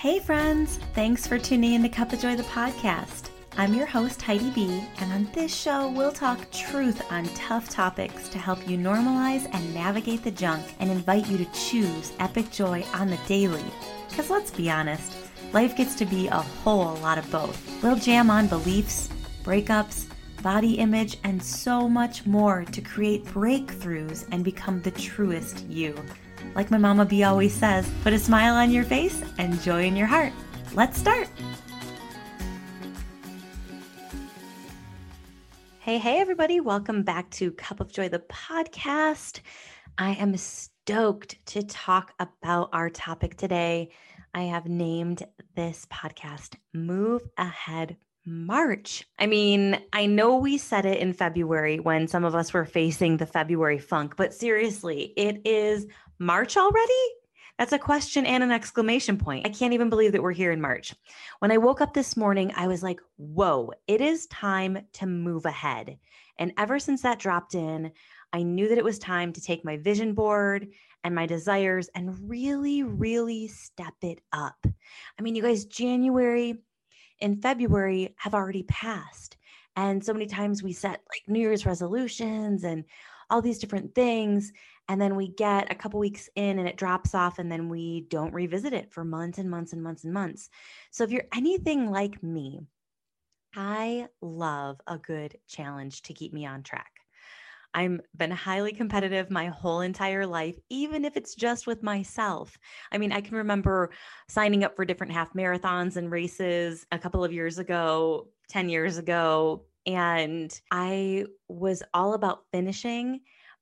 Hey friends, thanks for tuning in to Cup of Joy, the podcast. I'm your host, Heidi B, and on this show, we'll talk truth on tough topics to help you normalize and navigate the junk and invite you to choose epic joy on the daily. Because let's be honest, life gets to be a whole lot of both. We'll jam on beliefs, breakups, body image, and so much more to create breakthroughs and become the truest you. Like my Mama B always says, put a smile on your face and joy in your heart. Let's start. Hey, everybody. Welcome back to Cup of Joy, the podcast. I am stoked to talk about our topic today. I have named this podcast Move Ahead March. I mean, I know we said it in February when some of us were facing the February funk, but seriously, it is March already? That's a question and an exclamation point. I can't even believe that we're here in March. When I woke up this morning, I was like, whoa, it is time to move ahead. And ever since that dropped in, I knew that it was time to take my vision board and my desires and really step it up. I mean, you guys, January and February have already passed. And so many times we set like New Year's resolutions and all these different things. And then we get a couple weeks in and it drops off and then we don't revisit it for months and months and months and months. So if you're anything like me, I love a good challenge to keep me on track. I've been highly competitive my whole entire life, even if it's just with myself. I mean, I can remember signing up for different half marathons and races a couple of years ago, 10 years ago, and I was all about finishing,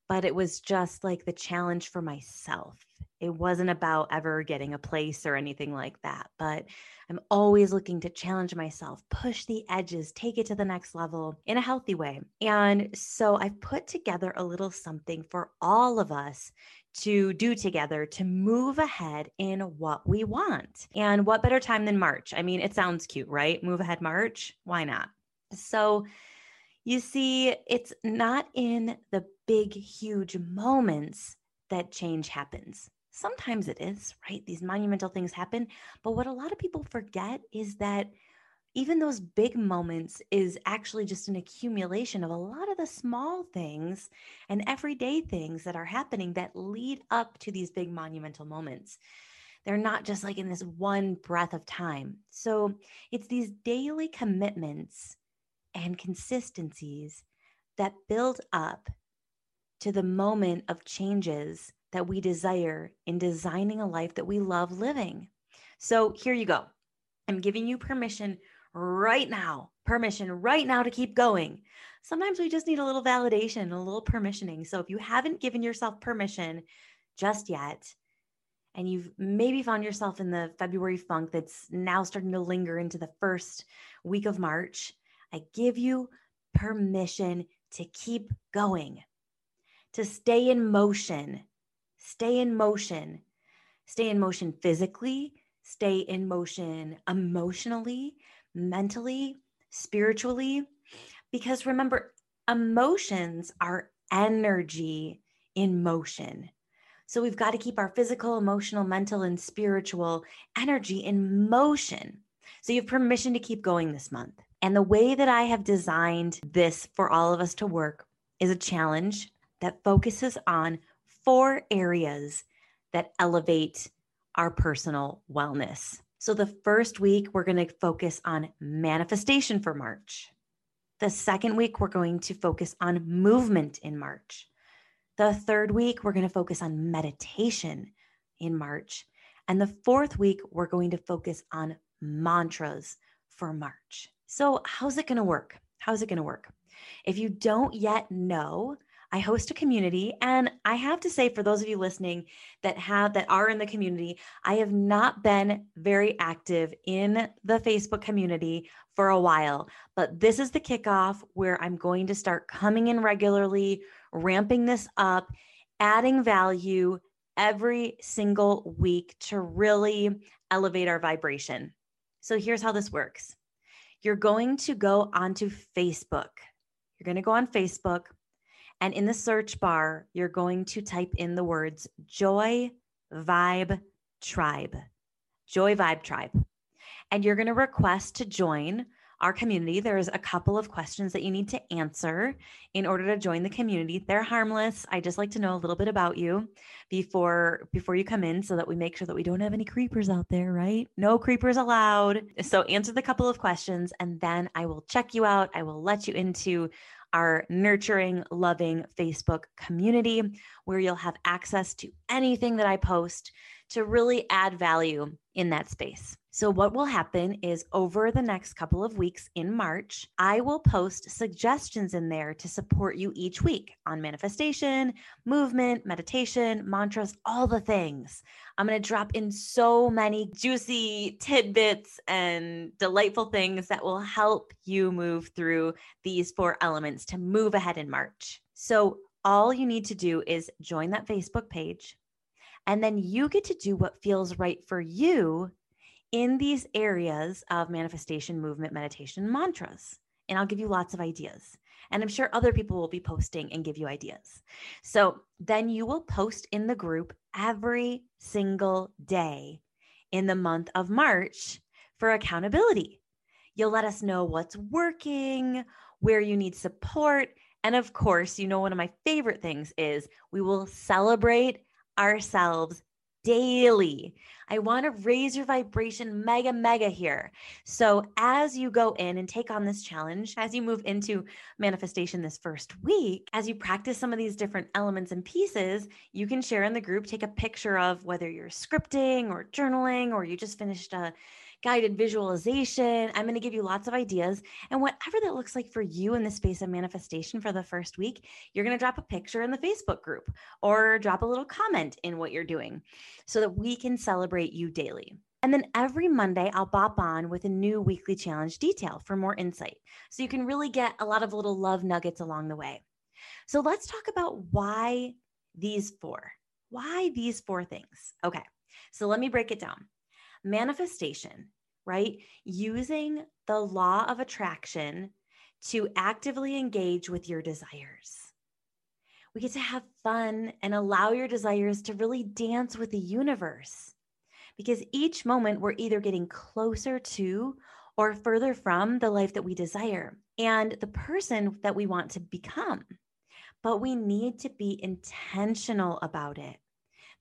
but it was just like the challenge for myself. It wasn't about ever getting a place or anything like that, but I'm always looking to challenge myself, push the edges, take it to the next level in a healthy way. And so I've put together a little something for all of us to do together to move ahead in what we want. And what better time than March? I mean, it sounds cute, right? Move ahead March. Why not? So you see, it's not in the big, huge moments that change happens. Sometimes it is, right? These monumental things happen. But what a lot of people forget is that even those big moments is actually just an accumulation of a lot of the small things and everyday things that are happening that lead up to these big monumental moments. They're not just like in this one breath of time. So it's these daily commitments and consistencies that build up to the moment of changes that we desire in designing a life that we love living. So here you go. I'm giving you permission right now to keep going. Sometimes we just need a little validation, a little permissioning. So if you haven't given yourself permission just yet, and you've maybe found yourself in the February funk that's now starting to linger into the first week of March, I give you permission to keep going, to stay in motion physically, stay in motion emotionally, mentally, spiritually, because remember, emotions are energy in motion. So we've got to keep our physical, emotional, mental, and spiritual energy in motion. So you have permission to keep going this month. And the way that I have designed this for all of us to work is a challenge that focuses on 4 areas that elevate our personal wellness. So the first week, we're going to focus on manifestation for March. The second week, we're going to focus on movement in March. The third week, we're going to focus on meditation in March. And the fourth week, we're going to focus on mantras for March. So how's it going to work? If you don't yet know, I host a community, and I have to say, for those of you listening that are in the community, I have not been very active in the Facebook community for a while, but this is the kickoff where I'm going to start coming in regularly, ramping this up, adding value every single week to really elevate our vibration. So here's how this works. You're going to go onto Facebook. And in the search bar, you're going to type in the words Joy Vibe Tribe. Joy Vibe Tribe. And you're going to request to join our community. There's a couple of questions that you need to answer in order to join the community. They're harmless. I just like to know a little bit about you before you come in so that we make sure that we don't have any creepers out there, right? No creepers allowed. So answer the couple of questions and then I will check you out. I will let you into our nurturing, loving Facebook community where you'll have access to anything that I post to really add value in that space. So what will happen is over the next couple of weeks in March, I will post suggestions in there to support you each week on manifestation, movement, meditation, mantras, all the things. I'm going to drop in so many juicy tidbits and delightful things that will help you move through these four elements to move ahead in March. So all you need to do is join that Facebook page, and then you get to do what feels right for you in these areas of manifestation, movement, meditation, mantras. And I'll give you lots of ideas. And I'm sure other people will be posting and give you ideas. So then you will post in the group every single day in the month of March for accountability. You'll let us know what's working, where you need support. And of course, you know, one of my favorite things is we will celebrate ourselves daily. I want to raise your vibration mega here. So as you go in and take on this challenge, as you move into manifestation this first week, as you practice some of these different elements and pieces, you can share in the group, take a picture of whether you're scripting or journaling, or you just finished a guided visualization. I'm going to give you lots of ideas. And whatever that looks like for you in the space of manifestation for the first week, you're going to drop a picture in the Facebook group or drop a little comment in what you're doing so that we can celebrate you daily. And then every Monday, I'll bop on with a new weekly challenge detail for more insight. So you can really get a lot of little love nuggets along the way. So let's talk about why these four things. Okay. So let me break it down. Manifestation, right? Using the law of attraction to actively engage with your desires. We get to have fun and allow your desires to really dance with the universe, because each moment we're either getting closer to or further from the life that we desire and the person that we want to become. But we need to be intentional about it.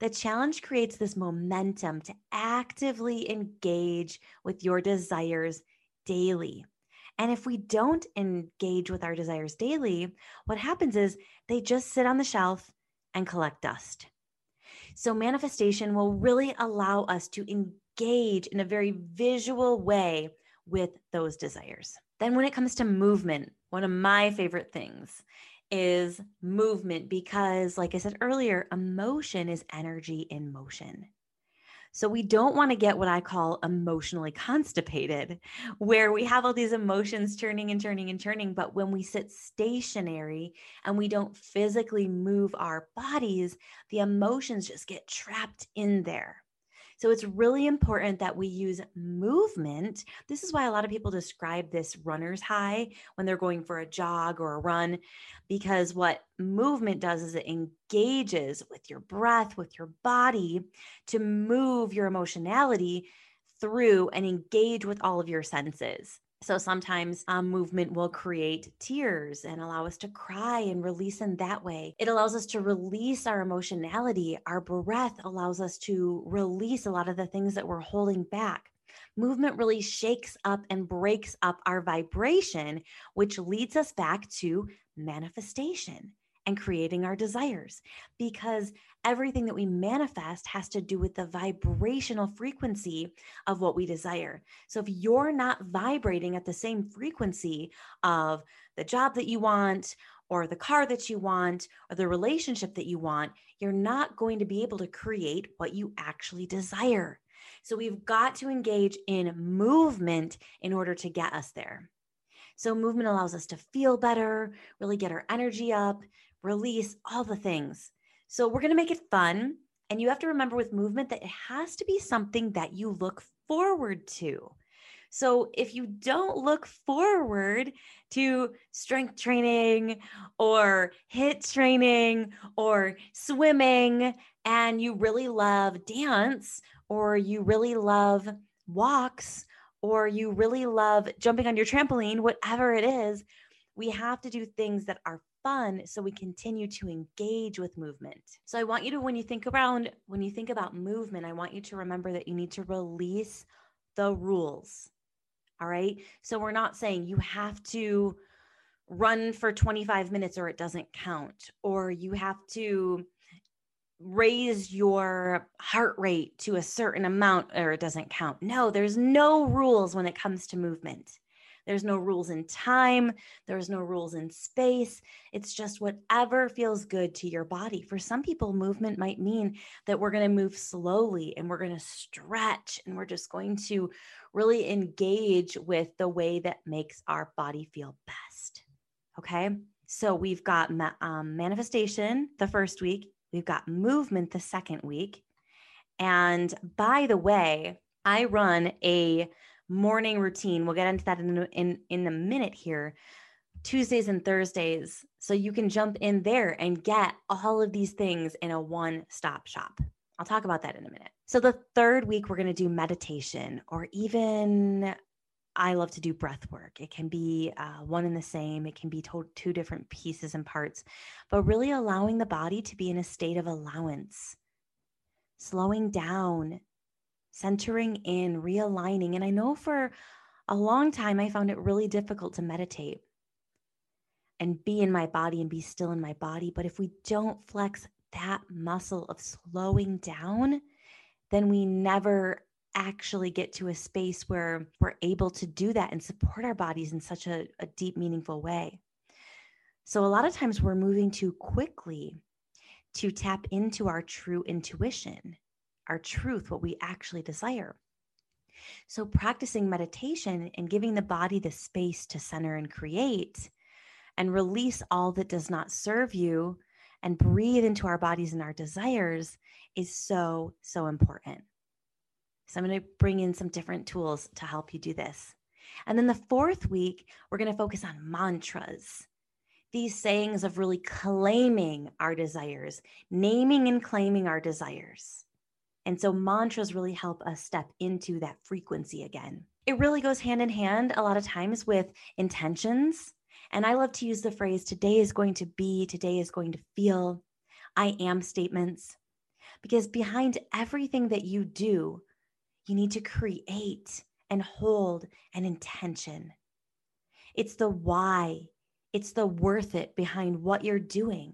The challenge creates this momentum to actively engage with your desires daily. And if we don't engage with our desires daily, what happens is they just sit on the shelf and collect dust. So manifestation will really allow us to engage in a very visual way with those desires. Then when it comes to movement, one of my favorite things is movement, because like I said earlier, emotion is energy in motion. So we don't want to get what I call emotionally constipated, where we have all these emotions turning. But when we sit stationary and we don't physically move our bodies, the emotions just get trapped in there. So it's really important that we use movement. This is why a lot of people describe this runner's high when they're going for a jog or a run, because what movement does is it engages with your breath, with your body to move your emotionality through and engage with all of your senses. So sometimes movement will create tears and allow us to cry and release in that way. It allows us to release our emotionality. Our breath allows us to release a lot of the things that we're holding back. Movement really shakes up and breaks up our vibration, which leads us back to manifestation and creating our desires, because everything that we manifest has to do with the vibrational frequency of what we desire. So if you're not vibrating at the same frequency of the job that you want, or the car that you want, or the relationship that you want, you're not going to be able to create what you actually desire. So we've got to engage in movement in order to get us there. So movement allows us to feel better, really get our energy up, release all the things. So we're going to make it fun. And you have to remember with movement that it has to be something that you look forward to. So if you don't look forward to strength training or HIIT training or swimming, and you really love dance or you really love walks, or you really love jumping on your trampoline, whatever it is, we have to do things that are fun so we continue to engage with movement. So I want you to, when you think about movement, I want you to remember that you need to release the rules. All right. So we're not saying you have to run for 25 minutes or it doesn't count, or you have to raise your heart rate to a certain amount or it doesn't count. No, there's no rules when it comes to movement. There's no rules in time. There's no rules in space. It's just whatever feels good to your body. For some people, movement might mean that we're going to move slowly and we're going to stretch and we're just going to really engage with the way that makes our body feel best. Okay. So we've got manifestation the first week. We've got movement the second week. And by the way, I run a morning routine. We'll get into that in a minute here, Tuesdays and Thursdays. So you can jump in there and get all of these things in a one-stop shop. I'll talk about that in a minute. So the third week, we're going to do meditation, or even I love to do breath work. It can be one and the same. It can be two different pieces and parts, but really allowing the body to be in a state of allowance, slowing down, centering in, realigning. And I know for a long time, I found it really difficult to meditate and be in my body and be still in my body. But if we don't flex that muscle of slowing down, then we never actually get to a space where we're able to do that and support our bodies in such a deep, meaningful way. So a lot of times we're moving too quickly to tap into our true intuition, our truth, what we actually desire. So practicing meditation and giving the body the space to center and create and release all that does not serve you and breathe into our bodies and our desires is so, so important. So I'm going to bring in some different tools to help you do this. And then the fourth week, we're going to focus on mantras. These sayings of really claiming our desires, naming and claiming our desires. And so mantras really help us step into that frequency again. It really goes hand in hand a lot of times with intentions. And I love to use the phrase, today is going to be, today is going to feel, I am statements. Because behind everything that you do, you need to create and hold an intention. It's the why. It's the worth it behind what you're doing.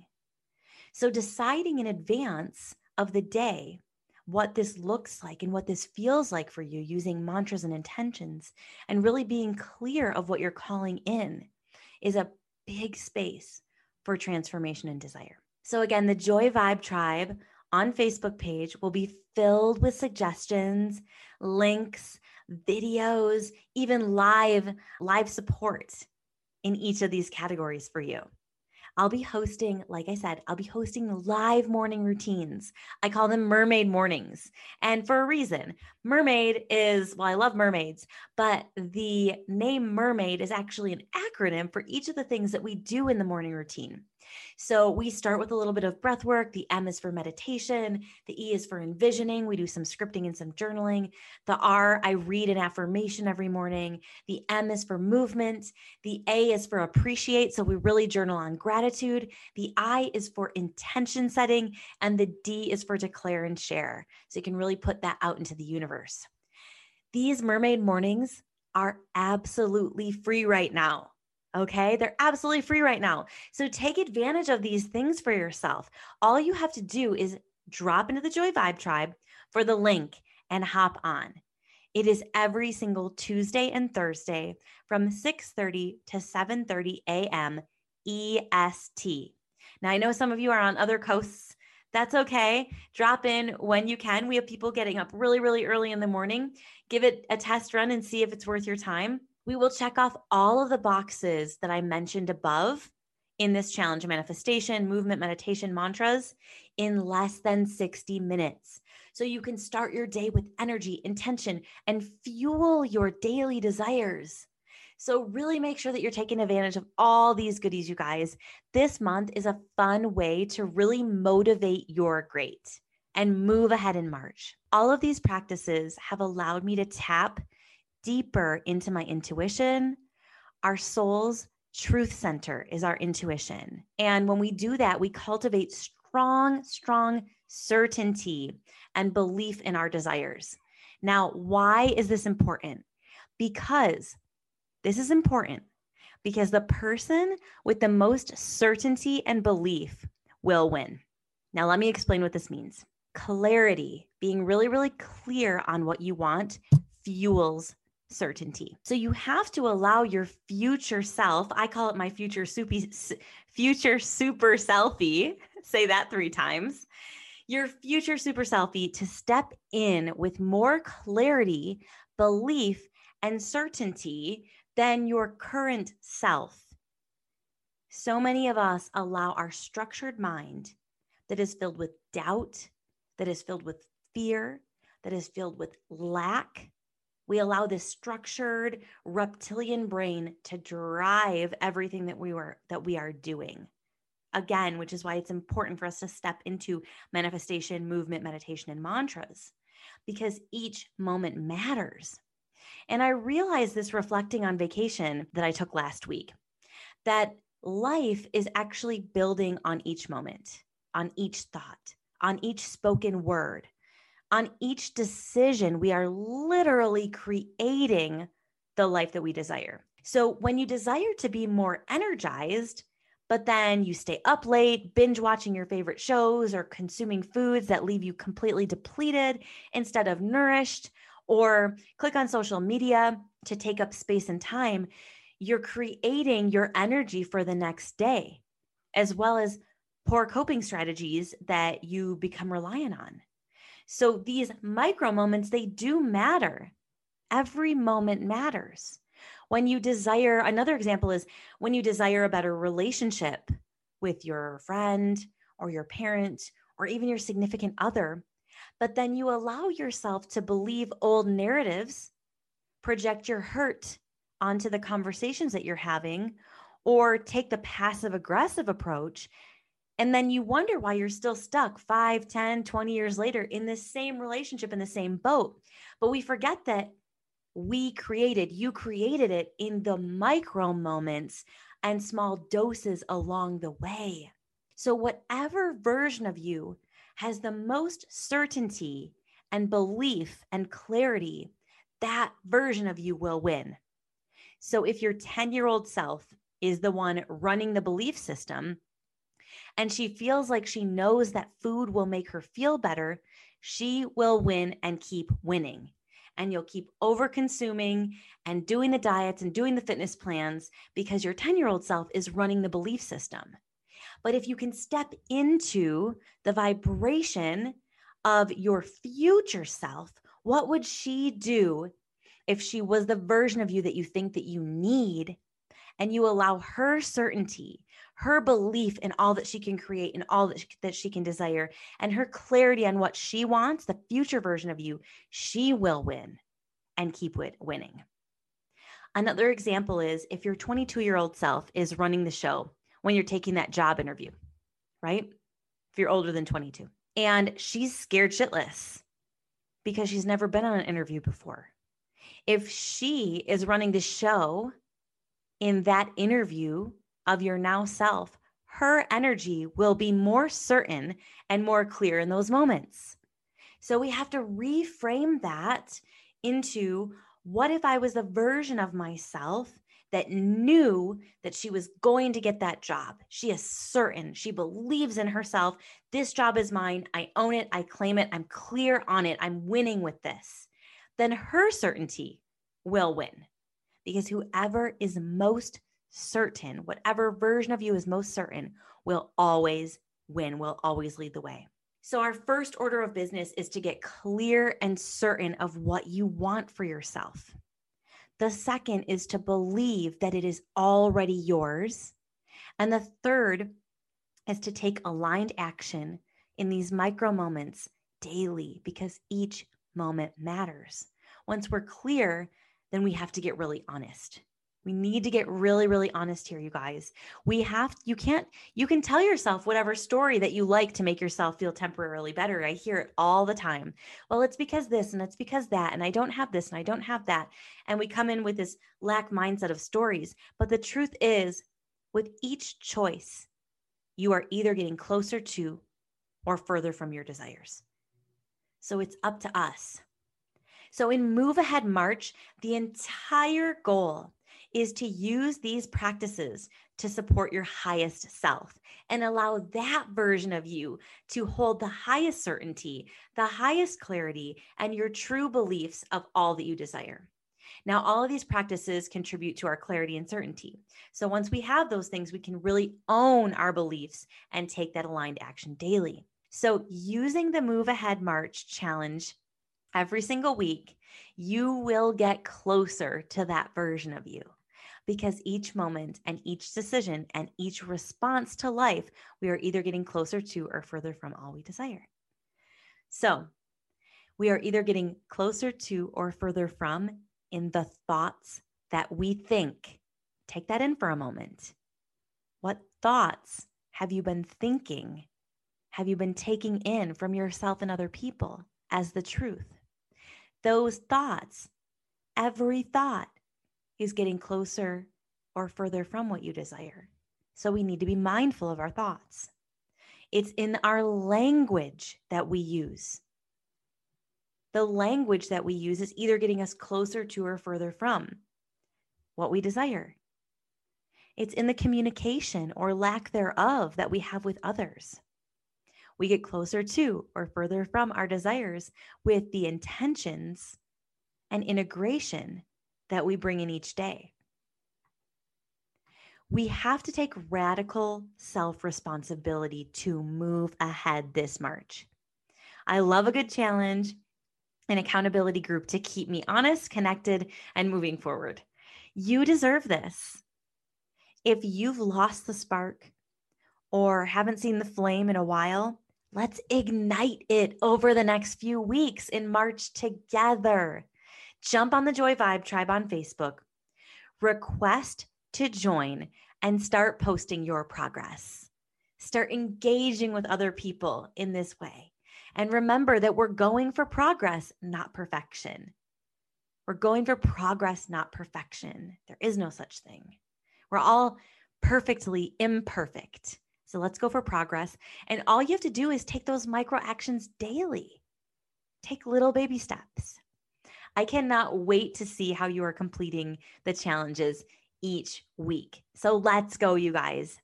So deciding in advance of the day what this looks like and what this feels like for you using mantras and intentions and really being clear of what you're calling in is a big space for transformation and desire. So again, the Joy Vibe Tribe on Facebook page will be filled with suggestions, links, videos, even live support in each of these categories for you. I'll be hosting, like I said, I'll be hosting live morning routines. I call them mermaid mornings. And for a reason, mermaid is, well, I love mermaids, but the name mermaid is actually an acronym for each of the things that we do in the morning routine. So we start with a little bit of breath work. The M is for meditation. The E is for envisioning. We do some scripting and some journaling. The R, I read an affirmation every morning. The M is for movement. The A is for appreciate. So we really journal on gratitude. The I is for intention setting. And the D is for declare and share. So you can really put that out into the universe. These mermaid mornings are absolutely free right now. Okay. They're absolutely free right now. So take advantage of these things for yourself. All you have to do is drop into the Joy Vibe Tribe for the link and hop on. It is every single Tuesday and Thursday from 6:30 to 7:30 a.m. EST. Now I know some of you are on other coasts. That's okay. Drop in when you can. We have people getting up really, really early in the morning. Give it a test run and see if it's worth your time. We will check off all of the boxes that I mentioned above in this challenge, manifestation, movement, meditation, mantras, in less than 60 minutes. So you can start your day with energy, intention, and fuel your daily desires. So really make sure that you're taking advantage of all these goodies, you guys. This month is a fun way to really motivate your great. and move ahead in March. All of these practices have allowed me to tap deeper into my intuition. Our soul's truth center is our intuition. And when we do that, we cultivate strong certainty and belief in our desires. Now, why is this important? Because this is important because the person with the most certainty and belief will win. Now, let me explain what this means. Clarity, being really, really clear on what you want, fuels certainty. So you have to allow your future self, I call it my future super selfie, say that 3 times, your future super selfie to step in with more clarity, belief, and certainty than your current self. So many of us allow our structured mind that is filled with doubt, that is filled with fear, that is filled with lack. We allow this structured reptilian brain to drive everything that we are doing. Again, which is why it's important for us to step into manifestation, movement, meditation, and mantras, because each moment matters. And I realized this reflecting on vacation that I took last week, that life is actually building on each moment, on each thought, on each spoken word, on each decision. We are literally creating the life that we desire. So when you desire to be more energized, but then you stay up late, binge watching your favorite shows or consuming foods that leave you completely depleted instead of nourished, or click on social media to take up space and time, you're creating your energy for the next day, as well as poor coping strategies that you become reliant on. So these micro moments, they do matter. Every moment matters. When you desire, another example is when you desire a better relationship with your friend or your parent or even your significant other, but then you allow yourself to believe old narratives, project your hurt onto the conversations that you're having, or take the passive-aggressive approach. And then you wonder why you're still stuck 5, 10, 20 years later in this same relationship, in the same boat. But we forget that you created it in the micro moments and small doses along the way. So whatever version of you has the most certainty and belief and clarity, that version of you will win. So if your 10-year-old self is the one running the belief system, and she feels like she knows that food will make her feel better, she will win and keep winning. And you'll keep over-consuming and doing the diets and doing the fitness plans because your 10-year-old self is running the belief system. But if you can step into the vibration of your future self, what would she do if she was the version of you that you think that you need, and you allow her certainty, her belief in all that she can create and all that she can desire, and her clarity on what she wants, the future version of you, she will win and keep winning. Another example is if your 22-year-old self is running the show when you're taking that job interview, right? If you're older than 22, and she's scared shitless because she's never been on an interview before. If she is running the show in that interview of your now self, her energy will be more certain and more clear in those moments. So we have to reframe that into, what if I was the version of myself that knew that she was going to get that job? She is certain. She believes in herself. This job is mine. I own it. I claim it. I'm clear on it. I'm winning with this. Then her certainty will win, because whoever is most certain, whatever version of you is most certain, will always win, will always lead the way. So our first order of business is to get clear and certain of what you want for yourself. The second is to believe that it is already yours. And the third is to take aligned action in these micro moments daily, because each moment matters. Once we're clear, then we have to get really honest. We need to get really, really honest here, you guys. You can tell yourself whatever story that you like to make yourself feel temporarily better. I hear it all the time. Well, it's because this and it's because that, and I don't have this and I don't have that. And we come in with this lack mindset of stories. But the truth is, with each choice, you are either getting closer to or further from your desires. So it's up to us. So in Move Ahead March, the entire goal is to use these practices to support your highest self and allow that version of you to hold the highest certainty, the highest clarity, and your true beliefs of all that you desire. Now, all of these practices contribute to our clarity and certainty. So once we have those things, we can really own our beliefs and take that aligned action daily. So using the Move Ahead March challenge every single week, you will get closer to that version of you, because each moment and each decision and each response to life, we are either getting closer to or further from all we desire. So we are either getting closer to or further from in the thoughts that we think. Take that in for a moment. What thoughts have you been thinking? Have you been taking in from yourself and other people as the truth? Those thoughts, every thought is getting closer or further from what you desire. So we need to be mindful of our thoughts. It's in our language that we use. The language that we use is either getting us closer to or further from what we desire. It's in the communication or lack thereof that we have with others. We get closer to or further from our desires with the intentions and integration that we bring in each day. We have to take radical self-responsibility to move ahead this March. I love a good challenge, an accountability group to keep me honest, connected, and moving forward. You deserve this. If you've lost the spark or haven't seen the flame in a while, let's ignite it over the next few weeks in March together. Jump on the Joy Vibe Tribe on Facebook, request to join, and start posting your progress. Start engaging with other people in this way. And remember that we're going for progress, not perfection. We're going for progress, not perfection. There is no such thing. We're all perfectly imperfect. So let's go for progress. And all you have to do is take those micro actions daily. Take little baby steps. I cannot wait to see how you are completing the challenges each week. So let's go, you guys.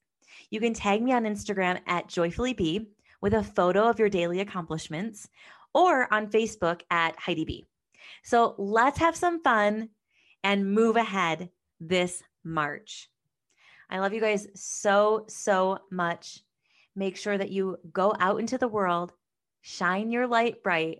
You can tag me on Instagram at JoyfullyB with a photo of your daily accomplishments, or on Facebook at Heidi B. So let's have some fun and move ahead this March. I love you guys so, so much. Make sure that you go out into the world, shine your light bright,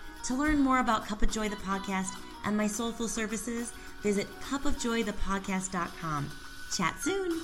To learn more about Cup of Joy the podcast and my soulful services, visit cupofjoythepodcast.com. Chat soon.